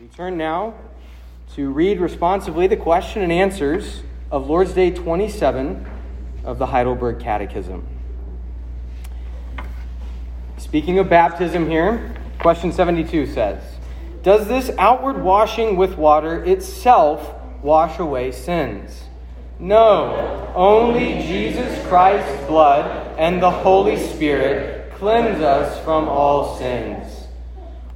We turn now to read responsively the question and answers of Lord's Day 27 of the Heidelberg Catechism. Speaking of baptism here, question 72 says, does this outward washing with water itself wash away sins? No, only Jesus Christ's blood and the Holy Spirit cleanse us from all sins.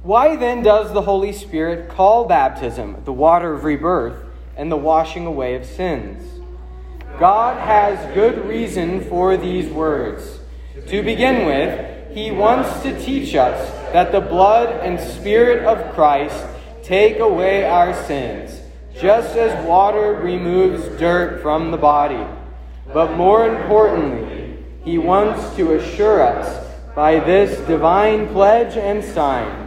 Why then does the Holy Spirit call baptism the water of rebirth and the washing away of sins? God has good reason for these words. To begin with, he wants to teach us that the blood and Spirit of Christ take away our sins, just as water removes dirt from the body. But more importantly, he wants to assure us by this divine pledge and sign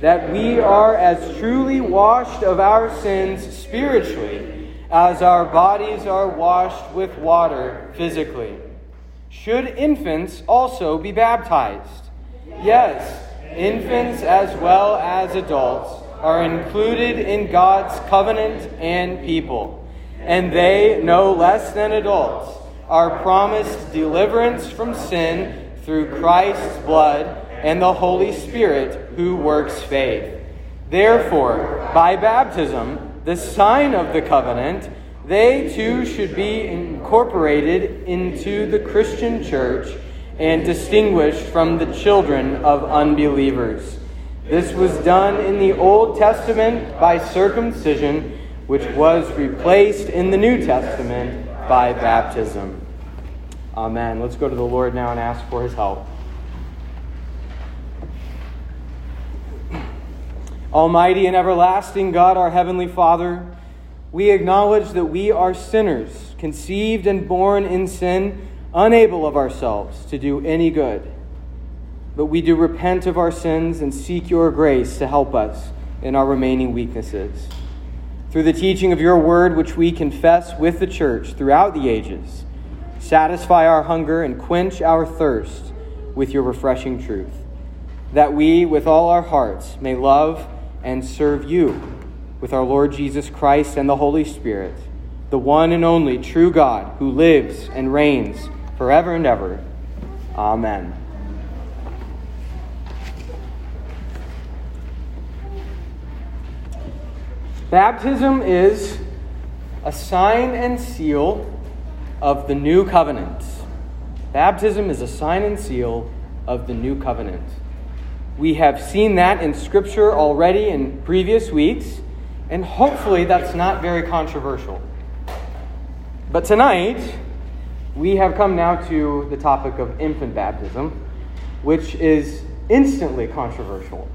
that we are as truly washed of our sins spiritually as our bodies are washed with water physically. Should infants also be baptized? Yes, infants as well as adults are included in God's covenant and people, and they, no less than adults, are promised deliverance from sin through Christ's blood and the Holy Spirit who works faith. Therefore, by baptism, the sign of the covenant, they too should be incorporated into the Christian church and distinguished from the children of unbelievers. This was done in the Old Testament by circumcision, which was replaced in the New Testament by baptism. Amen. Let's go to the Lord now and ask for his help. Almighty and everlasting God, our Heavenly Father, we acknowledge that we are sinners, conceived and born in sin, unable of ourselves to do any good. But we do repent of our sins and seek your grace to help us in our remaining weaknesses. Through the teaching of your word, which we confess with the church throughout the ages, satisfy our hunger and quench our thirst with your refreshing truth, that we, with all our hearts, may love and serve you with our Lord Jesus Christ and the Holy Spirit, the one and only true God who lives and reigns forever and ever. Amen. Baptism is a sign and seal of the new covenant. Baptism is a sign and seal of the new covenant. We have seen that in Scripture already in previous weeks, and hopefully that's not very controversial. But tonight, we have come now to the topic of infant baptism, which is instantly controversial.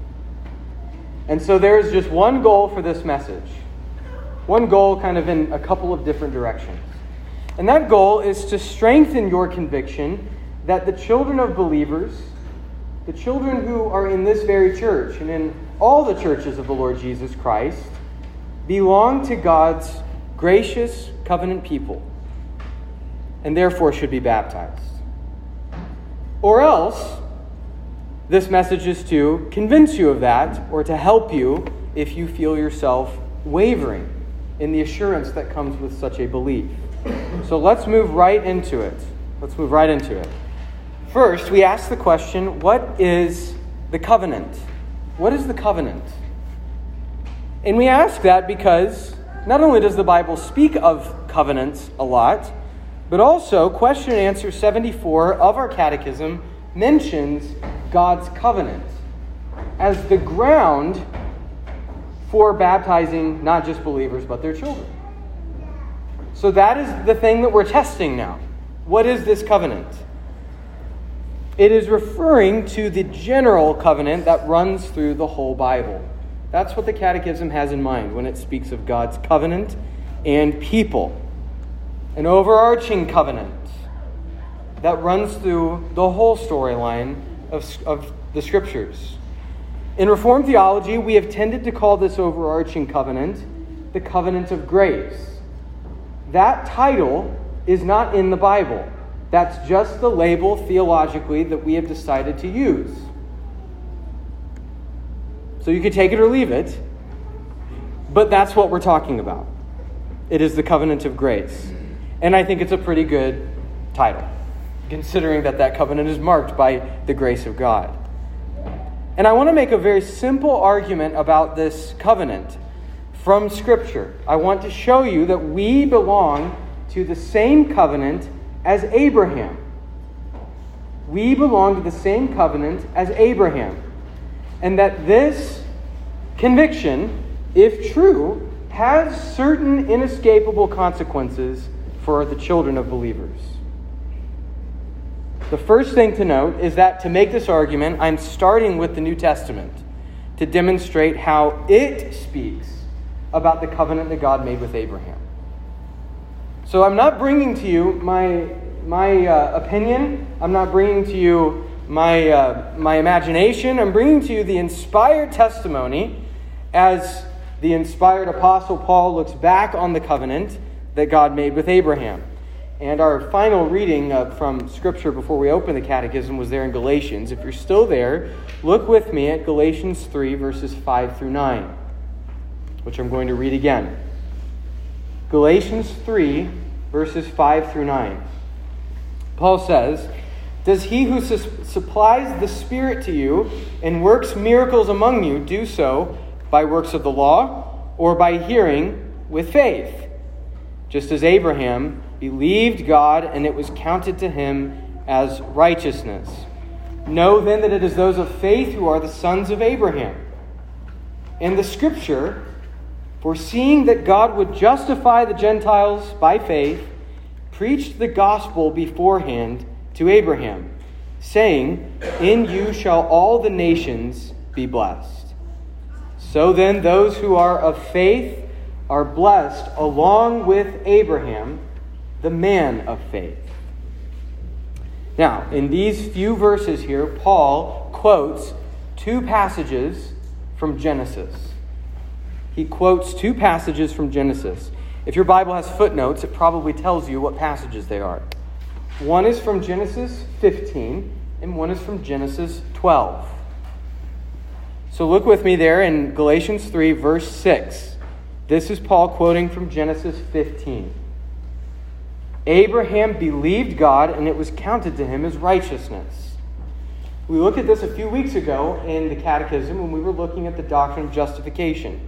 And so there is just one goal for this message. One goal kind of in a couple of different directions. And that goal is to strengthen your conviction that the children of believers, the children who are in this very church and in all the churches of the Lord Jesus Christ, belong to God's gracious covenant people and therefore should be baptized. Or else, this message is to convince you of that or to help you if you feel yourself wavering in the assurance that comes with such a belief. So let's move right into it. First, we ask the question, what is the covenant? What is the covenant? And we ask that because not only does the Bible speak of covenants a lot, but also question and answer 74 of our catechism mentions God's covenant as the ground for baptizing not just believers, but their children. So that is the thing that we're testing now. What is this covenant? It is referring to the general covenant that runs through the whole Bible. That's what the Catechism has in mind when it speaks of God's covenant and people. An overarching covenant that runs through the whole storyline of the Scriptures. In Reformed theology, we have tended to call this overarching covenant the covenant of grace. That title is not in the Bible. That's just the label theologically that we have decided to use. So you could take it or leave it, But that's what we're talking about. It is the covenant of grace. And I think it's a pretty good title, considering that that covenant is marked by the grace of God. And I want to make a very simple argument about this covenant from Scripture. I want to show you that we belong to the same covenant as Abraham. We belong to the same covenant as Abraham. And that this conviction, if true, has certain inescapable consequences for the children of believers. The first thing to note is that to make this argument, I'm starting with the New Testament to demonstrate how it speaks about the covenant that God made with Abraham. So I'm not bringing to you my opinion. I'm not bringing to you my imagination. I'm bringing to you the inspired testimony as the inspired Apostle Paul looks back on the covenant that God made with Abraham. And our final reading from Scripture before we open the Catechism was there in Galatians. If you're still there, look with me at Galatians 3, verses 5 through 9, which I'm going to read again. Galatians 3, verses 5 through 9. Paul says, "Does he who supplies the Spirit to you and works miracles among you do so by works of the law or by hearing with faith? Just as Abraham believed God, and it was counted to him as righteousness. Know then that it is those of faith who are the sons of Abraham. And the Scripture, foreseeing that God would justify the Gentiles by faith, preached the gospel beforehand to Abraham, saying, 'In you shall all the nations be blessed.' So then those who are of faith are blessed along with Abraham, the man of faith." Now, in these few verses here, Paul quotes two passages from Genesis. He quotes two passages from Genesis. If your Bible has footnotes, it probably tells you what passages they are. One is from Genesis 15, and one is from Genesis 12. So look with me there in Galatians 3, verse 6. This is Paul quoting from Genesis 15. "Abraham believed God, and it was counted to him as righteousness." We looked at this a few weeks ago in the Catechism when we were looking at the doctrine of justification.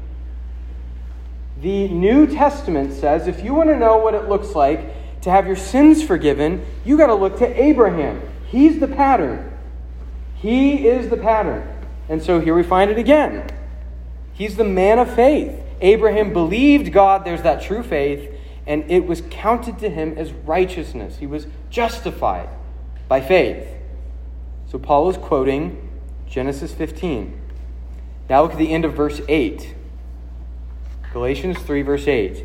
The New Testament says if you want to know what it looks like to have your sins forgiven, you got to look to Abraham. He's the pattern. He is the pattern. And so here we find it again. He's the man of faith. Abraham believed God, there's that true faith, and it was counted to him as righteousness. He was justified by faith. So Paul is quoting Genesis 15. Now look at the end of verse 8. Galatians 3, verse 8.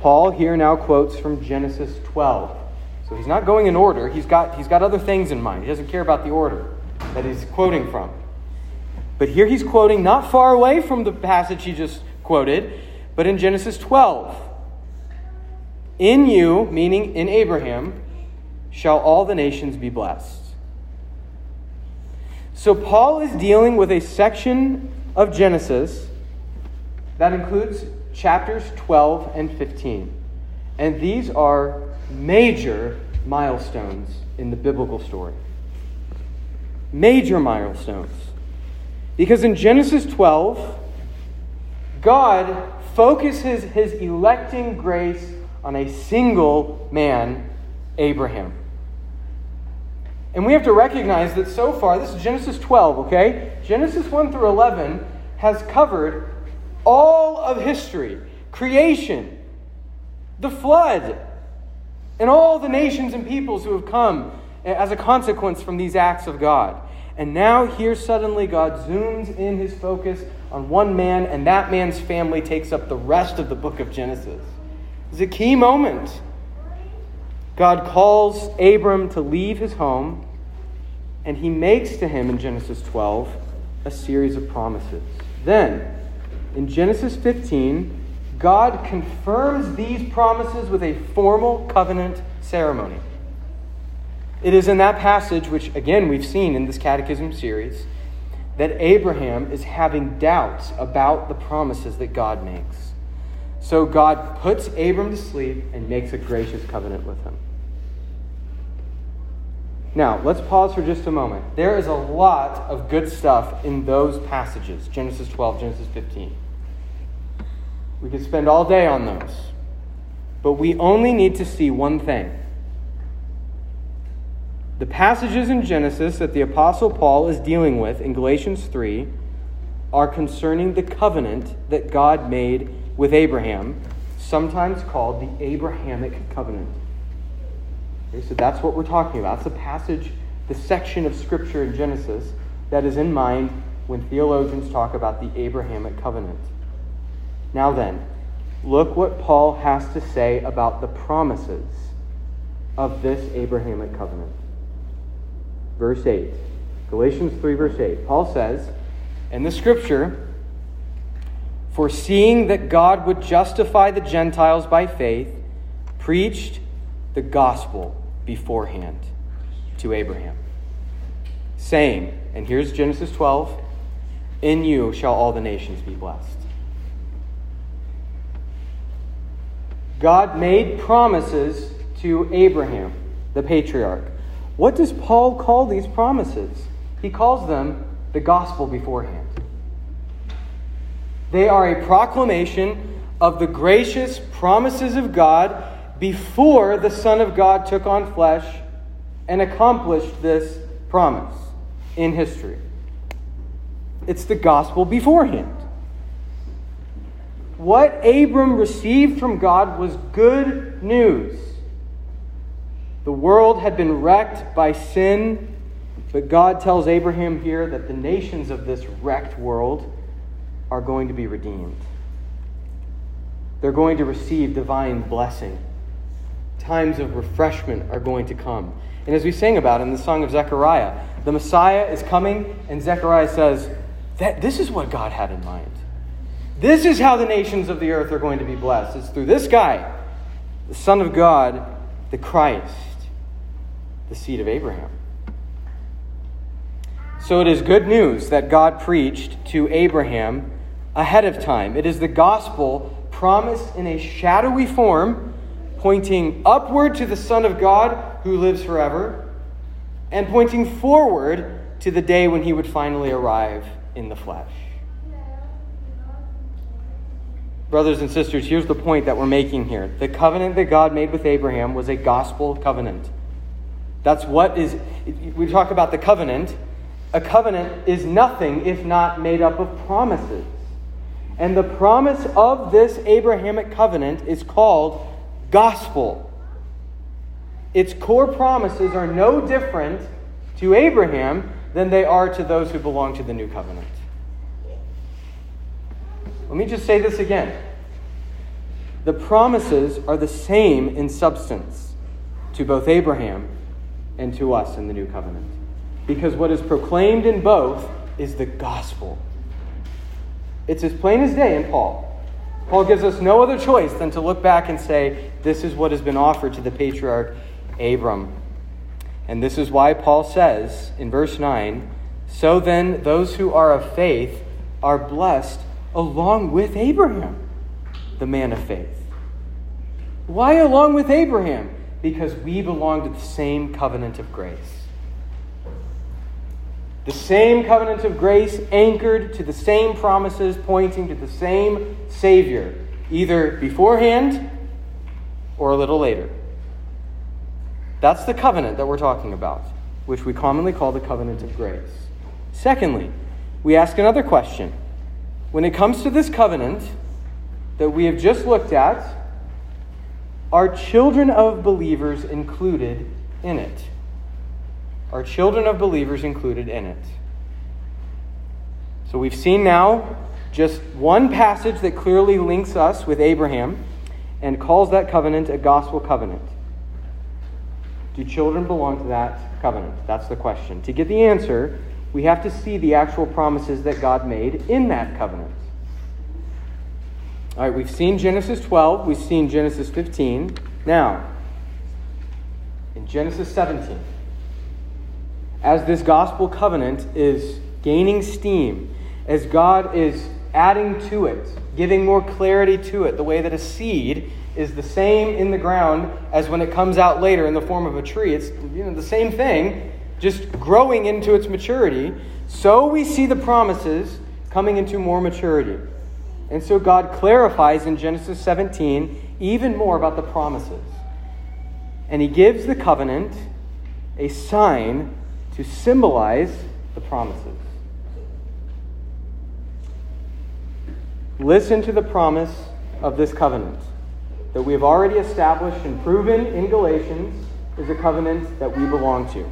Paul here now quotes from Genesis 12. So he's not going in order. He's got other things in mind. He doesn't care about the order that he's quoting from. But here he's quoting not far away from the passage he just quoted, but in Genesis 12. "In you," meaning in Abraham, "shall all the nations be blessed." So Paul is dealing with a section of Genesis that includes chapters 12 and 15. And these are major milestones in the biblical story. Major milestones. Because in Genesis 12, God focuses his electing grace on a single man, Abraham. And we have to recognize that so far, this is Genesis 12, okay? Genesis 1 through 11 has covered all of history, creation, the flood, and all the nations and peoples who have come as a consequence from these acts of God. And now here suddenly God zooms in his focus on one man, and that man's family takes up the rest of the book of Genesis. It's a key moment. God calls Abram to leave his home, and he makes to him in Genesis 12 a series of promises. Then, in Genesis 15, God confirms these promises with a formal covenant ceremony. It is in that passage, which again we've seen in this catechism series, that Abraham is having doubts about the promises that God makes. So God puts Abram to sleep and makes a gracious covenant with him. Now, let's pause for just a moment. There is a lot of good stuff in those passages, Genesis 12, Genesis 15. We could spend all day on those. But we only need to see one thing. The passages in Genesis that the Apostle Paul is dealing with in Galatians 3 are concerning the covenant that God made with Abraham, sometimes called the Abrahamic covenant. Okay, so that's what we're talking about. It's the passage, the section of Scripture in Genesis that is in mind when theologians talk about the Abrahamic covenant. Now then, look what Paul has to say about the promises of this Abrahamic covenant. Verse 8, Galatians 3, verse 8. Paul says, in the Scripture, foreseeing that God would justify the Gentiles by faith, preached the gospel beforehand to Abraham, saying, and here's Genesis 12, in you shall all the nations be blessed. God made promises to Abraham, the patriarch. What does Paul call these promises? He calls them the gospel beforehand. They are a proclamation of the gracious promises of God before the Son of God took on flesh and accomplished this promise in history. It's the gospel beforehand. What Abram received from God was good news. The world had been wrecked by sin, but God tells Abraham here that the nations of this wrecked world are going to be redeemed. They're going to receive divine blessing. Times of refreshment are going to come. And as we sang about in the Song of Zechariah, the Messiah is coming, and Zechariah says, that this is what God had in mind. This is how the nations of the earth are going to be blessed. It's through this guy, the Son of God, the Christ, the seed of Abraham. So it is good news that God preached to Abraham ahead of time. It is the gospel promised in a shadowy form, pointing upward to the Son of God who lives forever, and pointing forward to the day when he would finally arrive in the flesh. Brothers and sisters, here's the point that we're making here. The covenant that God made with Abraham was a gospel covenant. That's what is, we talk about the covenant. A covenant is nothing if not made up of promises. And the promise of this Abrahamic covenant is called gospel. Its core promises are no different to Abraham than they are to those who belong to the new covenant. Let me just say this again. The promises are the same in substance to both Abraham and to us in the new covenant. Because what is proclaimed in both is the gospel. It's as plain as day in Paul. Paul gives us no other choice than to look back and say, this is what has been offered to the patriarch Abram. And this is why Paul says in verse 9, so then those who are of faith are blessed along with Abraham, the man of faith. Why along with Abraham? Because we belong to the same covenant of grace. The same covenant of grace anchored to the same promises pointing to the same Savior, either beforehand or a little later. That's the covenant that we're talking about, which we commonly call the covenant of grace. Secondly, we ask another question. When it comes to this covenant that we have just looked at, are children of believers included in it? Are children of believers included in it? So we've seen now just one passage that clearly links us with Abraham and calls that covenant a gospel covenant. Do children belong to that covenant? That's the question. To get the answer, we have to see the actual promises that God made in that covenant. All right, we've seen Genesis 12. We've seen Genesis 15. Now, in Genesis 17, as this gospel covenant is gaining steam as God is adding to it, giving more clarity to it, the way that a seed is the same in the ground as when it comes out later in the form of a tree. It's the same thing, just growing into its maturity. So we see the promises coming into more maturity. And so God clarifies in Genesis 17 even more about the promises. And he gives the covenant a sign to symbolize the promises. Listen to the promise of this covenant that we have already established and proven in Galatians is a covenant that we belong to.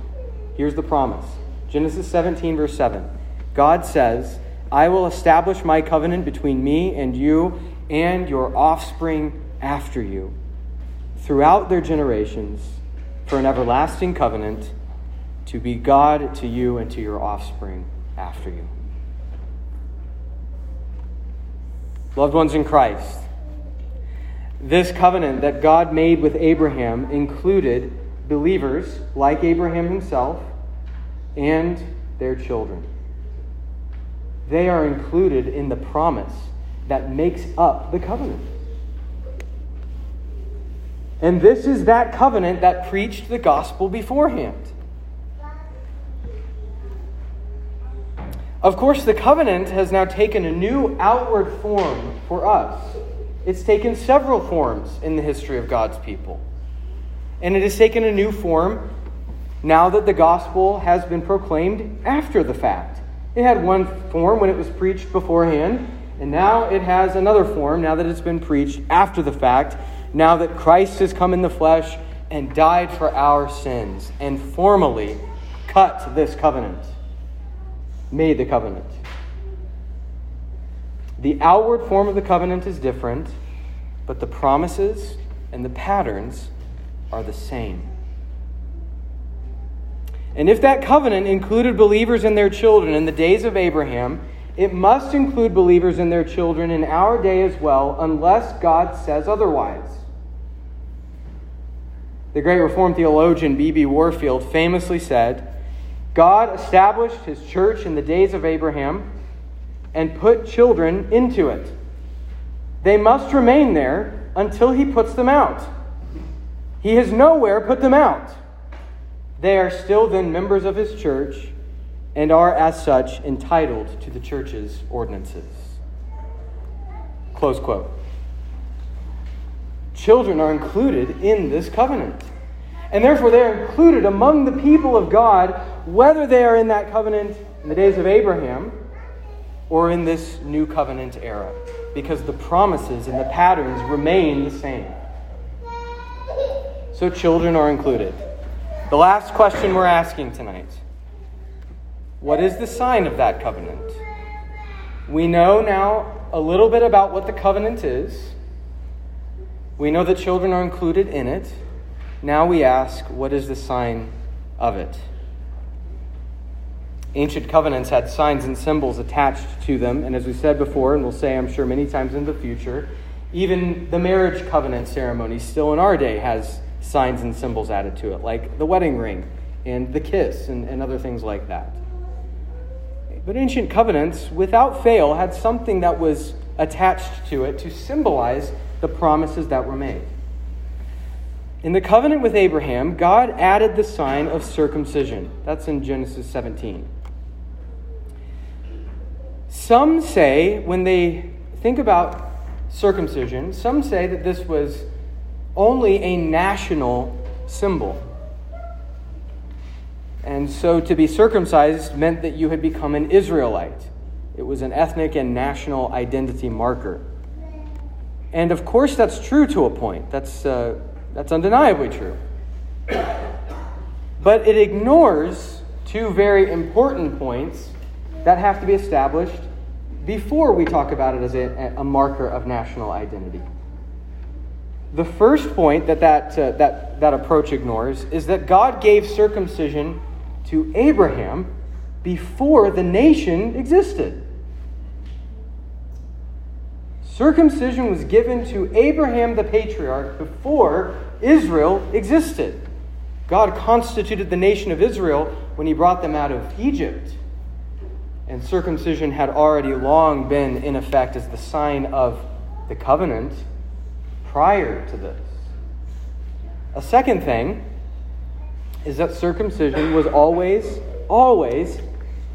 Here's the promise. Genesis 17, verse 7. God says, I will establish my covenant between me and you and your offspring after you throughout their generations for an everlasting covenant to be God to you and to your offspring after you. Loved ones in Christ, this covenant that God made with Abraham included believers like Abraham himself and their children. They are included in the promise that makes up the covenant. And this is that covenant that preached the gospel beforehand. Of course, the covenant has now taken a new outward form for us. It's taken several forms in the history of God's people. And it has taken a new form now that the gospel has been proclaimed after the fact. It had one form when it was preached beforehand, and now it has another form now that it's been preached after the fact, now that Christ has come in the flesh and died for our sins and formally cut this covenant, made the covenant. The outward form of the covenant is different, but the promises and the patterns are the same. And if that covenant included believers and their children in the days of Abraham, it must include believers and their children in our day as well, unless God says otherwise. The great Reformed theologian B.B. Warfield famously said, God established his church in the days of Abraham and put children into it. They must remain there until he puts them out. He has nowhere put them out. They are still then members of his church and are as such entitled to the church's ordinances. Close quote. Children are included in this covenant. And therefore they are included among the people of God, whether they are in that covenant in the days of Abraham or in this new covenant era, because the promises and the patterns remain the same. So children are included. The last question we're asking tonight, what is the sign of that covenant? We know now a little bit about what the covenant is. We know that children are included in it. Now we ask, what is the sign of it? Ancient covenants had signs and symbols attached to them. And as we said before, and we'll say, I'm sure, many times in the future, even the marriage covenant ceremony still in our day has signs and symbols added to it, like the wedding ring and the kiss and other things like that. But ancient covenants, without fail, had something that was attached to it to symbolize the promises that were made. In the covenant with Abraham, God added the sign of circumcision. That's in Genesis 17. Some say, when they think about circumcision, some say that this was only a national symbol. And so to be circumcised meant that you had become an Israelite. It was an ethnic and national identity marker. And of course that's true to a point. That's undeniably true. But it ignores two very important points that have to be established before we talk about it as a marker of national identity. The first point that approach ignores is that God gave circumcision to Abraham before the nation existed. Circumcision was given to Abraham the patriarch before Israel existed. God constituted the nation of Israel when he brought them out of Egypt. and circumcision had already long been in effect as the sign of the covenant prior to this. A second thing is that circumcision was always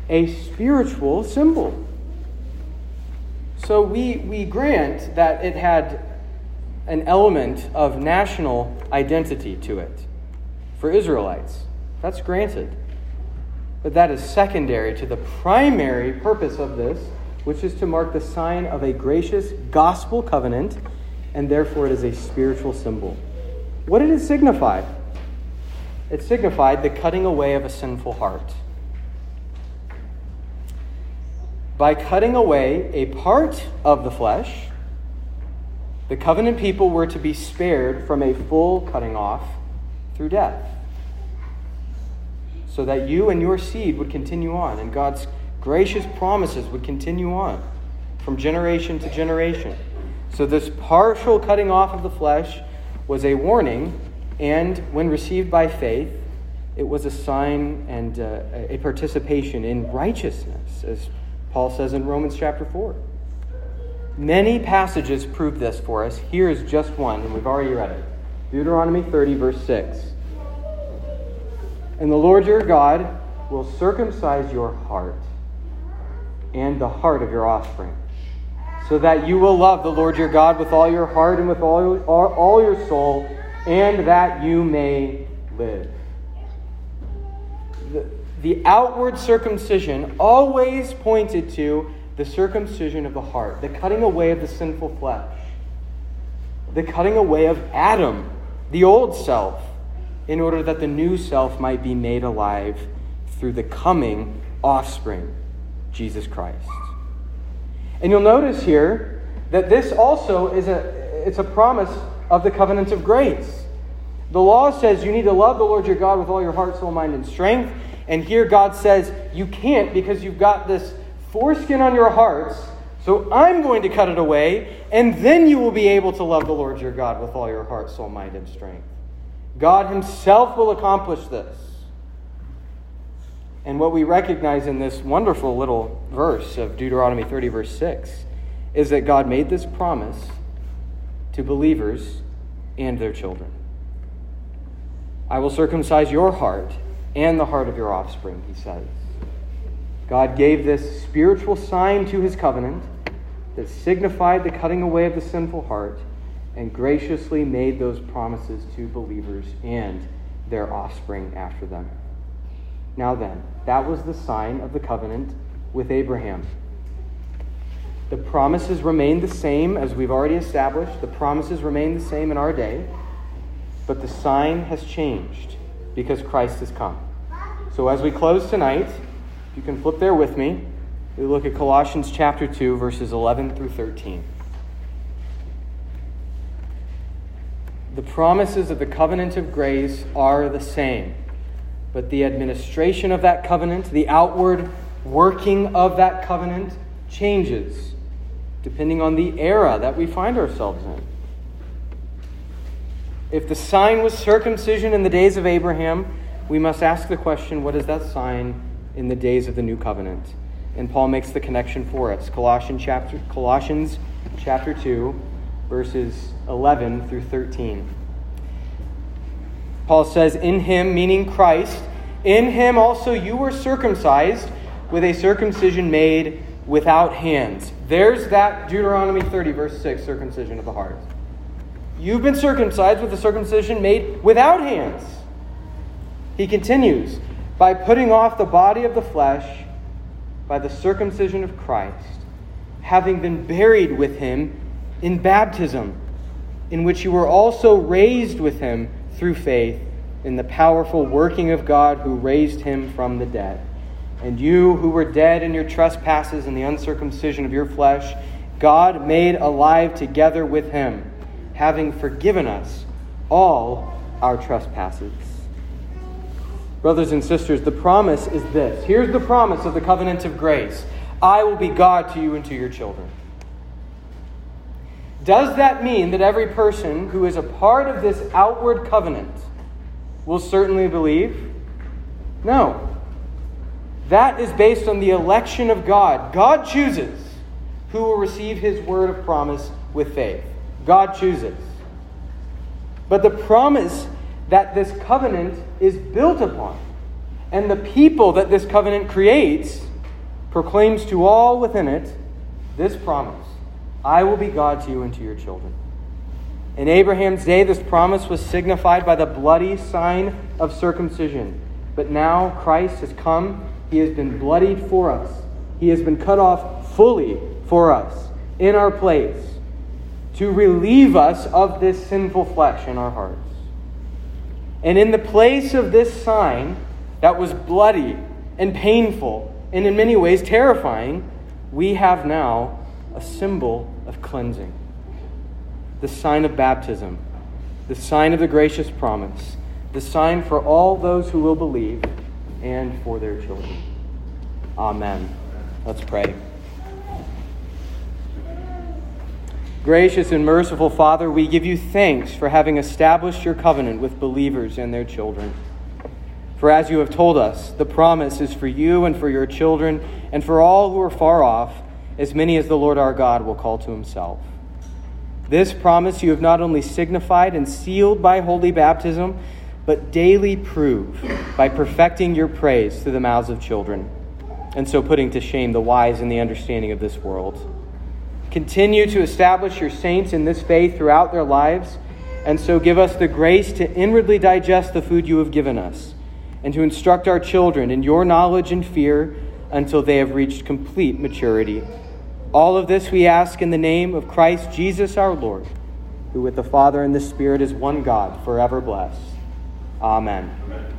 a spiritual symbol. So we grant that it had an element of national identity to it for Israelites. That's granted. But that is secondary to the primary purpose of this, which is to mark the sign of a gracious gospel covenant, and therefore it is a spiritual symbol. What did it signify? It signified the cutting away of a sinful heart. By cutting away a part of the flesh, the covenant people were to be spared from a full cutting off through death, so that you and your seed would continue on, and God's gracious promises would continue on from generation to generation. So this partial cutting off of the flesh was a warning, and when received by faith, it was a sign and a participation in righteousness, as Paul says in Romans chapter 4. Many passages prove this for us. Here is just one, and we've already read it. Deuteronomy 30, verse 6. And the Lord your God will circumcise your heart and the heart of your offspring, so that you will love the Lord your God with all your heart and with all your soul, and that you may live. The outward circumcision always pointed to the circumcision of the heart, the cutting away of the sinful flesh, the cutting away of Adam, the old self, in order that the new self might be made alive through the coming offspring, Jesus Christ. And you'll notice here that this also is a promise of the covenant of grace. The law says you need to love the Lord your God with all your heart, soul, mind, and strength. And here God says you can't, because you've got this foreskin on your hearts. So I'm going to cut it away, and then you will be able to love the Lord your God with all your heart, soul, mind, and strength. God himself will accomplish this. And what we recognize in this wonderful little verse of Deuteronomy 30, verse 6, is that God made this promise to believers and their children. I will circumcise your heart and the heart of your offspring, he says. God gave this spiritual sign to his covenant that signified the cutting away of the sinful heart, and graciously made those promises to believers and their offspring after them. Now then, that was the sign of the covenant with Abraham. The promises remain the same, as we've already established. The promises remain the same in our day, but the sign has changed because Christ has come. So as we close tonight, if you can flip there with me, we look at Colossians chapter 2, verses 11 through 13. The promises of the covenant of grace are the same, but the administration of that covenant, the outward working of that covenant, changes depending on the era that we find ourselves in. If the sign was circumcision in the days of Abraham, we must ask the question, what is that sign in the days of the new covenant? And Paul makes the connection for us. Colossians chapter 2, verses 11 through 13. Paul says, in him, meaning Christ, in him also you were circumcised with a circumcision made without hands. There's that Deuteronomy 30, verse 6, circumcision of the heart. You've been circumcised with a circumcision made without hands. He continues, by putting off the body of the flesh by the circumcision of Christ, having been buried with him in baptism, in which you were also raised with him through faith in the powerful working of God who raised him from the dead. And you who were dead in your trespasses and the uncircumcision of your flesh, God made alive together with him, having forgiven us all our trespasses. Brothers and sisters, the promise is this. Here's the promise of the covenant of grace. I will be God to you and to your children. Does that mean that every person who is a part of this outward covenant will certainly believe? No. That is based on the election of God. God chooses who will receive his word of promise with faith. God chooses. But the promise that this covenant is built upon and the people that this covenant creates proclaims to all within it this promise: I will be God to you and to your children. In Abraham's day, this promise was signified by the bloody sign of circumcision. But now Christ has come. He has been bloodied for us. He has been cut off fully for us in our place to relieve us of this sinful flesh in our hearts. And in the place of this sign that was bloody and painful and in many ways terrifying, we have now a symbol of cleansing. The sign of baptism, the sign of the gracious promise, the sign for all those who will believe and for their children. Amen. Let's pray. Gracious and merciful Father, we give you thanks for having established your covenant with believers and their children. For as you have told us, the promise is for you and for your children and for all who are far off, as many as the Lord our God will call to himself. This promise you have not only signified and sealed by holy baptism, but daily prove by perfecting your praise through the mouths of children, and so putting to shame the wise and the understanding of this world. Continue to establish your saints in this faith throughout their lives, and so give us the grace to inwardly digest the food you have given us, and to instruct our children in your knowledge and fear until they have reached complete maturity. All of this we ask in the name of Christ Jesus our Lord, who with the Father and the Spirit is one God, forever blessed. Amen. Amen.